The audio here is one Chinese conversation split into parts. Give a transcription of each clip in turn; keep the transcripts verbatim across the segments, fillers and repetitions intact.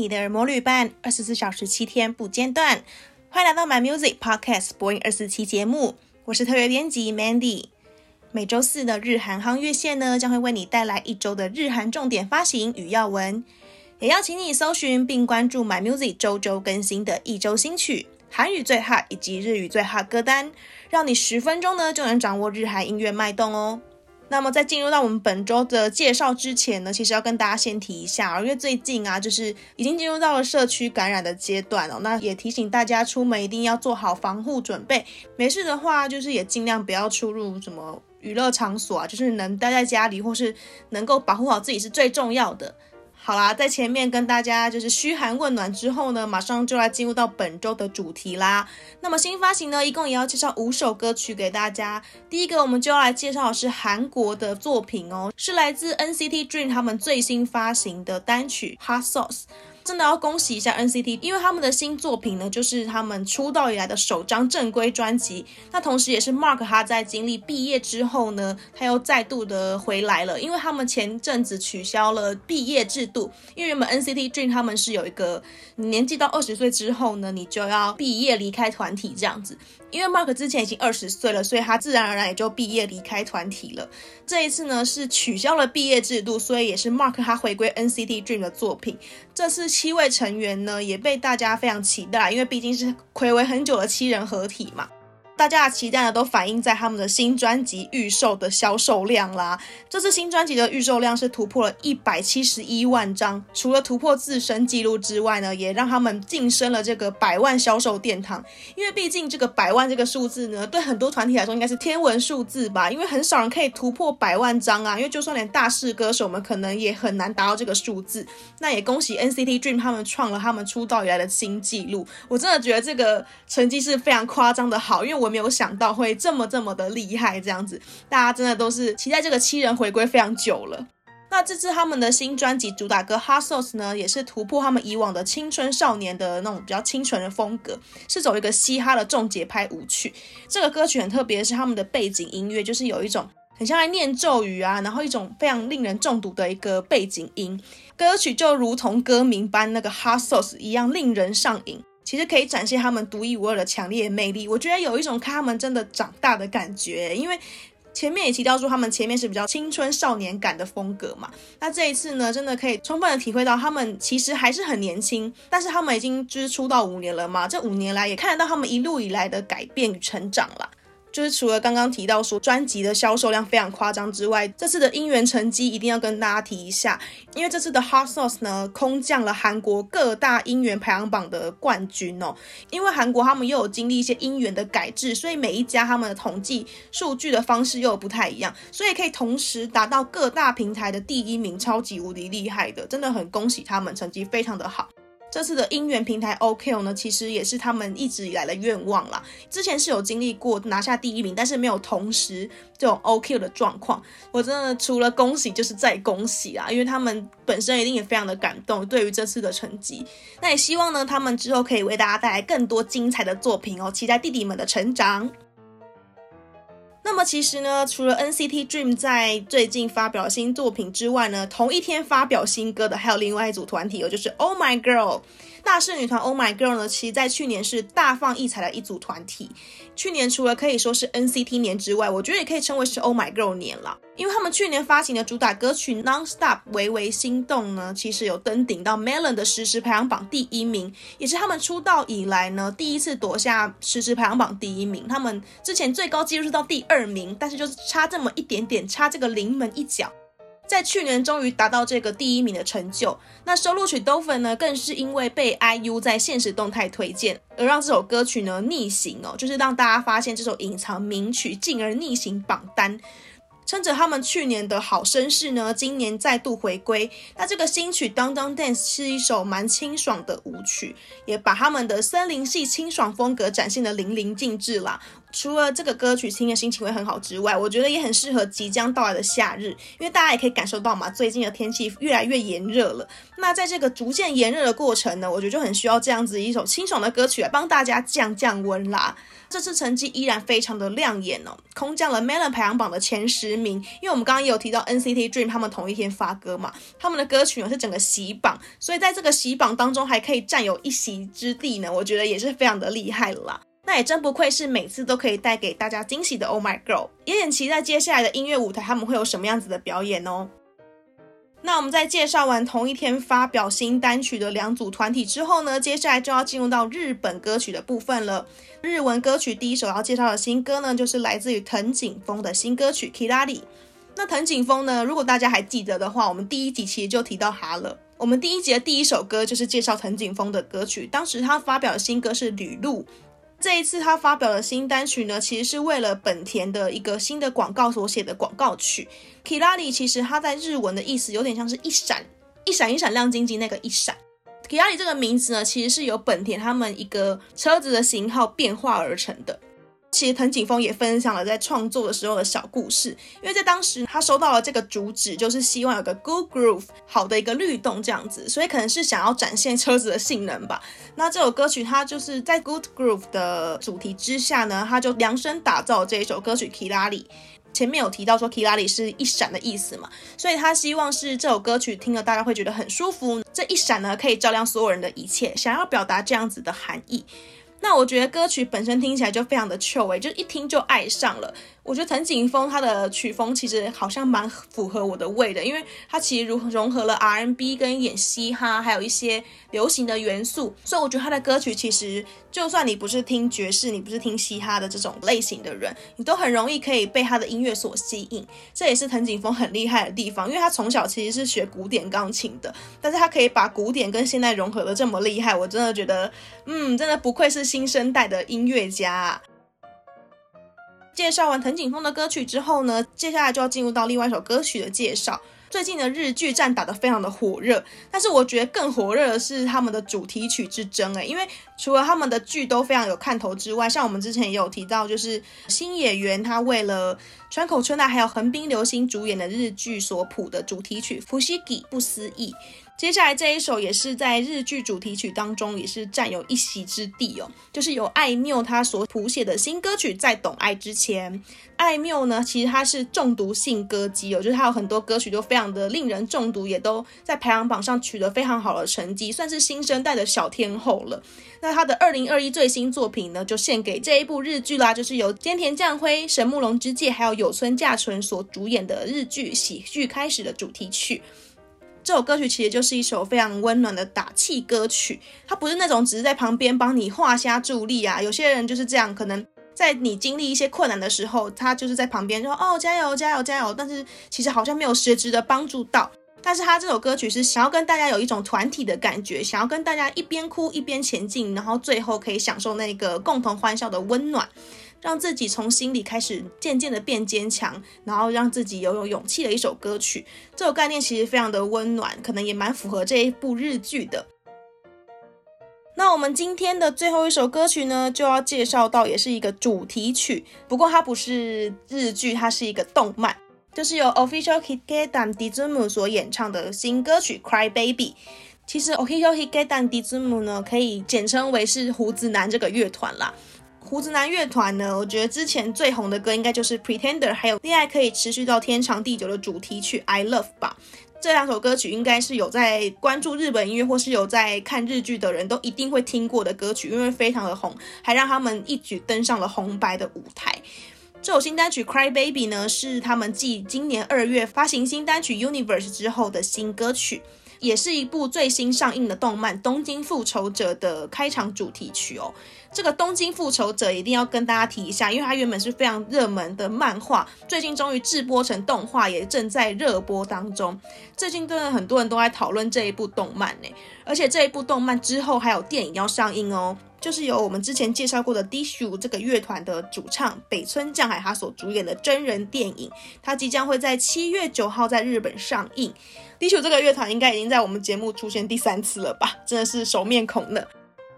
你的耳膜旅伴，二十四小时七天不间断。欢迎来到 MyMusic Podcast 播音二十七节目，我是特约编辑 Mandy。每周四的日韩夯乐线呢，将会为你带来一周的日韩重点发行与要闻，也邀请你搜寻并关注 MyMusic 周周更新的一周新曲、韩语最 hot 以及日语最 hot 歌单，让你十分钟呢就能掌握日韩音乐脉动哦。那么在进入到我们本周的介绍之前呢，其实要跟大家先提一下、哦、因为最近啊就是已经进入到了社区感染的阶段哦，那也提醒大家出门一定要做好防护准备，没事的话就是也尽量不要出入什么娱乐场所啊，就是能待在家里或是能够保护好自己是最重要的。好啦，在前面跟大家就是嘘寒问暖之后呢，马上就来进入到本周的主题啦。那么新发行呢，一共也要介绍五首歌曲给大家。第一个我们就要来介绍的是韩国的作品哦，是来自 N C T Dream 他们最新发行的单曲 Hot Sauce。真的要恭喜一下 N C T， 因为他们的新作品呢就是他们出道以来的首张正规专辑，那同时也是 Mark 他在经历毕业之后呢，他又再度的回来了，因为他们前阵子取消了毕业制度，因为原本 N C T Dream 他们是有一个年纪到二十岁之后呢你就要毕业离开团体这样子，因为 Mark 之前已经二十岁了，所以他自然而然也就毕业离开团体了。这一次呢是取消了毕业制度，所以也是 Mark 他回归 N C T Dream 的作品。这次七位成员呢也被大家非常期待，因为毕竟是睽违很久的七人合体嘛，大家的期待呢都反映在他们的新专辑预售的销售量啦。这次新专辑的预售量是突破了一百七十一万张，除了突破自身纪录之外呢，也让他们晋升了这个百万销售殿堂，因为毕竟这个百万这个数字呢对很多团体来说应该是天文数字吧，因为很少人可以突破百万张啊，因为就算连大势歌手们可能也很难达到这个数字。那也恭喜 N C T Dream 他们创了他们出道以来的新纪录，我真的觉得这个成绩是非常夸张的好，因为我没有想到会这么这么的厉害这样子，大家真的都是期待这个七人回归非常久了。那这次他们的新专辑主打歌 Hot Sauce 呢也是突破他们以往的青春少年的那种比较清纯的风格，是走一个嘻哈的重节拍舞曲。这个歌曲很特别的是他们的背景音乐就是有一种很像在念咒语啊，然后一种非常令人中毒的一个背景音，歌曲就如同歌名般那个 Hot Sauce 一样令人上瘾，其实可以展现他们独一无二的强烈的魅力。我觉得有一种看他们真的长大的感觉，因为前面也提到说他们前面是比较青春少年感的风格嘛，那这一次呢真的可以充分的体会到他们其实还是很年轻，但是他们已经就是出道五年了嘛，这五年来也看得到他们一路以来的改变与成长啦。就是除了刚刚提到说专辑的销售量非常夸张之外，这次的音源成绩一定要跟大家提一下，因为这次的 Hot Sauce 呢空降了韩国各大音源排行榜的冠军哦。因为韩国他们又有经历一些音源的改制，所以每一家他们的统计数据的方式又不太一样，所以可以同时达到各大平台的第一名，超级无敌厉害的，真的很恭喜他们成绩非常的好。这次的音源平台 O K 呢其实也是他们一直以来的愿望啦，之前是有经历过拿下第一名但是没有同时这种 O K 的状况，我真的除了恭喜就是再恭喜啦，因为他们本身一定也非常的感动对于这次的成绩。那也希望呢他们之后可以为大家带来更多精彩的作品哦，期待弟弟们的成长。那么其实呢除了 N C T Dream 在最近发表新作品之外呢，同一天发表新歌的还有另外一组团体，就是 Oh My Girl。 大势女团 Oh My Girl 呢其实在去年是大放异彩的一组团体，去年除了可以说是 N C T 年之外，我觉得也可以称为是 Oh My Girl 年啦，因为他们去年发行的主打歌曲 NonStop 微微心动呢其实有登顶到 Melon 的实时排行榜第一名，也是他们出道以来呢第一次夺下实时排行榜第一名，他们之前最高纪录是到第二名，但是就是差这么一点点，差这个临门一脚，在去年终于达到这个第一名的成就。那收录曲 Dolphin 呢更是因为被 I U 在限时动态推荐而让这首歌曲呢逆行哦，就是让大家发现这首隐藏名曲进而逆行榜单，趁着他们去年的好声势呢今年再度回归。那这个新曲 Dun Dun Dance 是一首蛮清爽的舞曲，也把他们的森林系清爽风格展现得淋漓尽致啦，除了这个歌曲听的心情会很好之外，我觉得也很适合即将到来的夏日，因为大家也可以感受到嘛，最近的天气越来越炎热了。那在这个逐渐炎热的过程呢，我觉得就很需要这样子一首清爽的歌曲来帮大家降降温啦。这次成绩依然非常的亮眼哦，空降了 Melon 排行榜的前十名。因为我们刚刚也有提到 N C T Dream 他们同一天发歌嘛，他们的歌曲呢是整个席榜，所以在这个席榜当中还可以占有一席之地呢，我觉得也是非常的厉害了啦。那也真不愧是每次都可以带给大家惊喜的 Oh My Girl， 也很期待接下来的音乐舞台他们会有什么样子的表演哦。那我们在介绍完同一天发表新单曲的两组团体之后呢，接下来就要进入到日本歌曲的部分了。日文歌曲第一首要介绍的新歌呢，就是来自于藤井风的新歌曲 Kirari。 那藤井风呢，如果大家还记得的话，我们第一集其实就提到他了，我们第一集的第一首歌就是介绍藤井风的歌曲，当时他发表的新歌是旅路。这一次他发表的新单曲呢，其实是为了本田的一个新的广告所写的广告曲。 Kirari 其实它在日文的意思有点像是一闪一闪一闪亮晶晶，那个一闪 Kirari 这个名字呢，其实是由本田他们一个车子的型号变化而成的。其实藤井风也分享了在创作的时候的小故事，因为在当时他收到了这个主旨，就是希望有个 good groove 好的一个律动这样子，所以可能是想要展现车子的性能吧。那这首歌曲它就是在 good groove 的主题之下呢，他就量身打造这一首歌曲 Kirari。 前面有提到说 Kirari 是一闪的意思嘛，所以他希望是这首歌曲听了大家会觉得很舒服，这一闪呢可以照亮所有人的一切，想要表达这样子的含义。那我觉得歌曲本身听起来就非常的 chill， 欸，就一听就爱上了。我觉得藤井风他的曲风其实好像蛮符合我的味的，因为他其实融合了 R and B 跟一点嘻哈，还有一些流行的元素，所以我觉得他的歌曲其实就算你不是听爵士，你不是听嘻哈的这种类型的人，你都很容易可以被他的音乐所吸引。这也是藤井风很厉害的地方，因为他从小其实是学古典钢琴的，但是他可以把古典跟现代融合的这么厉害，我真的觉得嗯，真的不愧是新生代的音乐家啊。介绍完藤井风的歌曲之后呢，接下来就要进入到另外一首歌曲的介绍。最近的日剧战打得非常的火热，但是我觉得更火热的是他们的主题曲之争，欸，因为除了他们的剧都非常有看头之外，像我们之前也有提到，就是新演员他为了川口春奈还有横滨流星主演的日剧所谱的主题曲 Fushigi 不思议。接下来这一首也是在日剧主题曲当中也是占有一席之地哦，就是由艾缪他所谱写的新歌曲在懂爱之前。艾缪呢，其实他是中毒性歌姬哦，就是他有很多歌曲都非常的令人中毒，也都在排行榜上取得非常好的成绩，算是新生代的小天后了。那他的二零二一最新作品呢，就献给这一部日剧啦，就是由菅田将晖、神木隆之介还有有村架纯所主演的日剧喜剧开始的主题曲。这首歌曲其实就是一首非常温暖的打气歌曲，它不是那种只是在旁边帮你画虾助力啊，有些人就是这样，可能在你经历一些困难的时候，他就是在旁边说哦加油加油加油，但是其实好像没有实质的帮助到。但是他这首歌曲是想要跟大家有一种团体的感觉，想要跟大家一边哭一边前进，然后最后可以享受那个共同欢笑的温暖，让自己从心里开始渐渐的变坚强，然后让自己有有勇气的一首歌曲。这首概念其实非常的温暖，可能也蛮符合这一部日剧的。那我们今天的最后一首歌曲呢，就要介绍到也是一个主题曲，不过它不是日剧，它是一个动漫，就是由 Official髭男 dism 所演唱的新歌曲 Cry Baby。其实 Official髭男 dism 呢，可以简称为是胡子男这个乐团啦。胡子男乐团呢，我觉得之前最红的歌应该就是 Pretender 还有恋爱可以持续到天长地久的主题曲 I Love 吧。这两首歌曲应该是有在关注日本音乐或是有在看日剧的人都一定会听过的歌曲，因为非常的红，还让他们一举登上了红白的舞台。这首新单曲 Cry Baby 呢，是他们继今年二月发行新单曲 Universe 之后的新歌曲，也是一部最新上映的动漫《东京复仇者》的开场主题曲哦。这个《东京复仇者》一定要跟大家提一下，因为它原本是非常热门的漫画，最近终于制播成动画，也正在热播当中。最近真的很多人都在讨论这一部动漫耶，而且这一部动漫之后还有电影要上映哦，就是由我们之前介绍过的 Dishu 这个乐团的主唱北村匠海他所主演的真人电影，他即将会在七月九号在日本上映。 Dishu 这个乐团应该已经在我们节目出现第三次了吧，真的是熟面孔呢。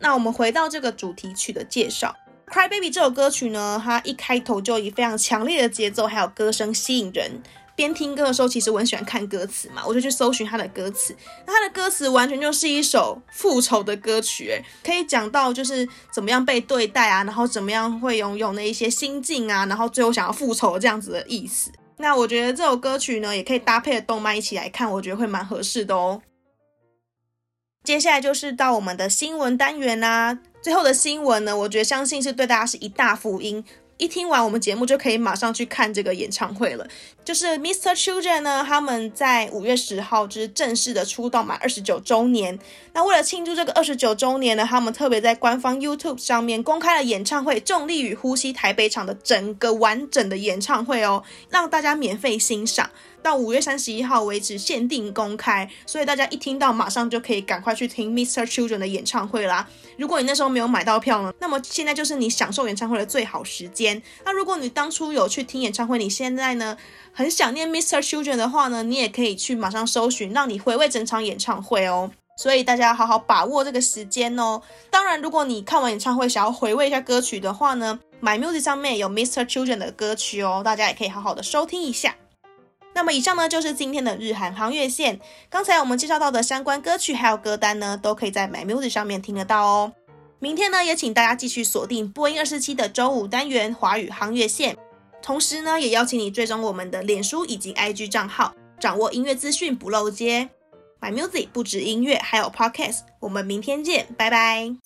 那我们回到这个主题曲的介绍， Cry Baby 这首歌曲呢，它一开头就以非常强烈的节奏还有歌声吸引人。边听歌的时候，其实我很喜欢看歌词嘛，我就去搜寻他的歌词。那他的歌词完全就是一首复仇的歌曲，欸，可以讲到就是怎么样被对待啊，然后怎么样会拥有那一些心境啊，然后最后想要复仇这样子的意思。那我觉得这首歌曲呢，也可以搭配的动漫一起来看，我觉得会蛮合适的哦。接下来就是到我们的新闻单元啦，啊。最后的新闻呢，我觉得相信是对大家是一大福音。一听完我们节目就可以马上去看这个演唱会了，就是 mister Children 呢，他们在五月十号就是正式的出道满二十九周年。那为了庆祝这个二十九周年呢，他们特别在官方 YouTube 上面公开了演唱会重力与呼吸台北场的整个完整的演唱会哦，让大家免费欣赏，到五月三十一号为止限定公开，所以大家一听到马上就可以赶快去听 mister Children 的演唱会啦。如果你那时候没有买到票呢，那么现在就是你享受演唱会的最好时间。那如果你当初有去听演唱会，你现在呢很想念 mister Children 的话呢，你也可以去马上搜寻，让你回味整场演唱会哦。所以大家好好把握这个时间哦。当然如果你看完演唱会想要回味一下歌曲的话呢， MyMusic 上面有 mister Children 的歌曲哦，大家也可以好好的收听一下。那么以上呢就是今天的日韩夯乐线，刚才我们介绍到的相关歌曲还有歌单呢，都可以在 MyMusic 上面听得到哦。明天呢也请大家继续锁定播音二四七的周五单元华语夯乐线，同时呢也邀请你追踪我们的脸书以及 I G 账号，掌握音乐资讯不漏接。MyMusic 不止音乐还有 Podcast， 我们明天见，拜拜。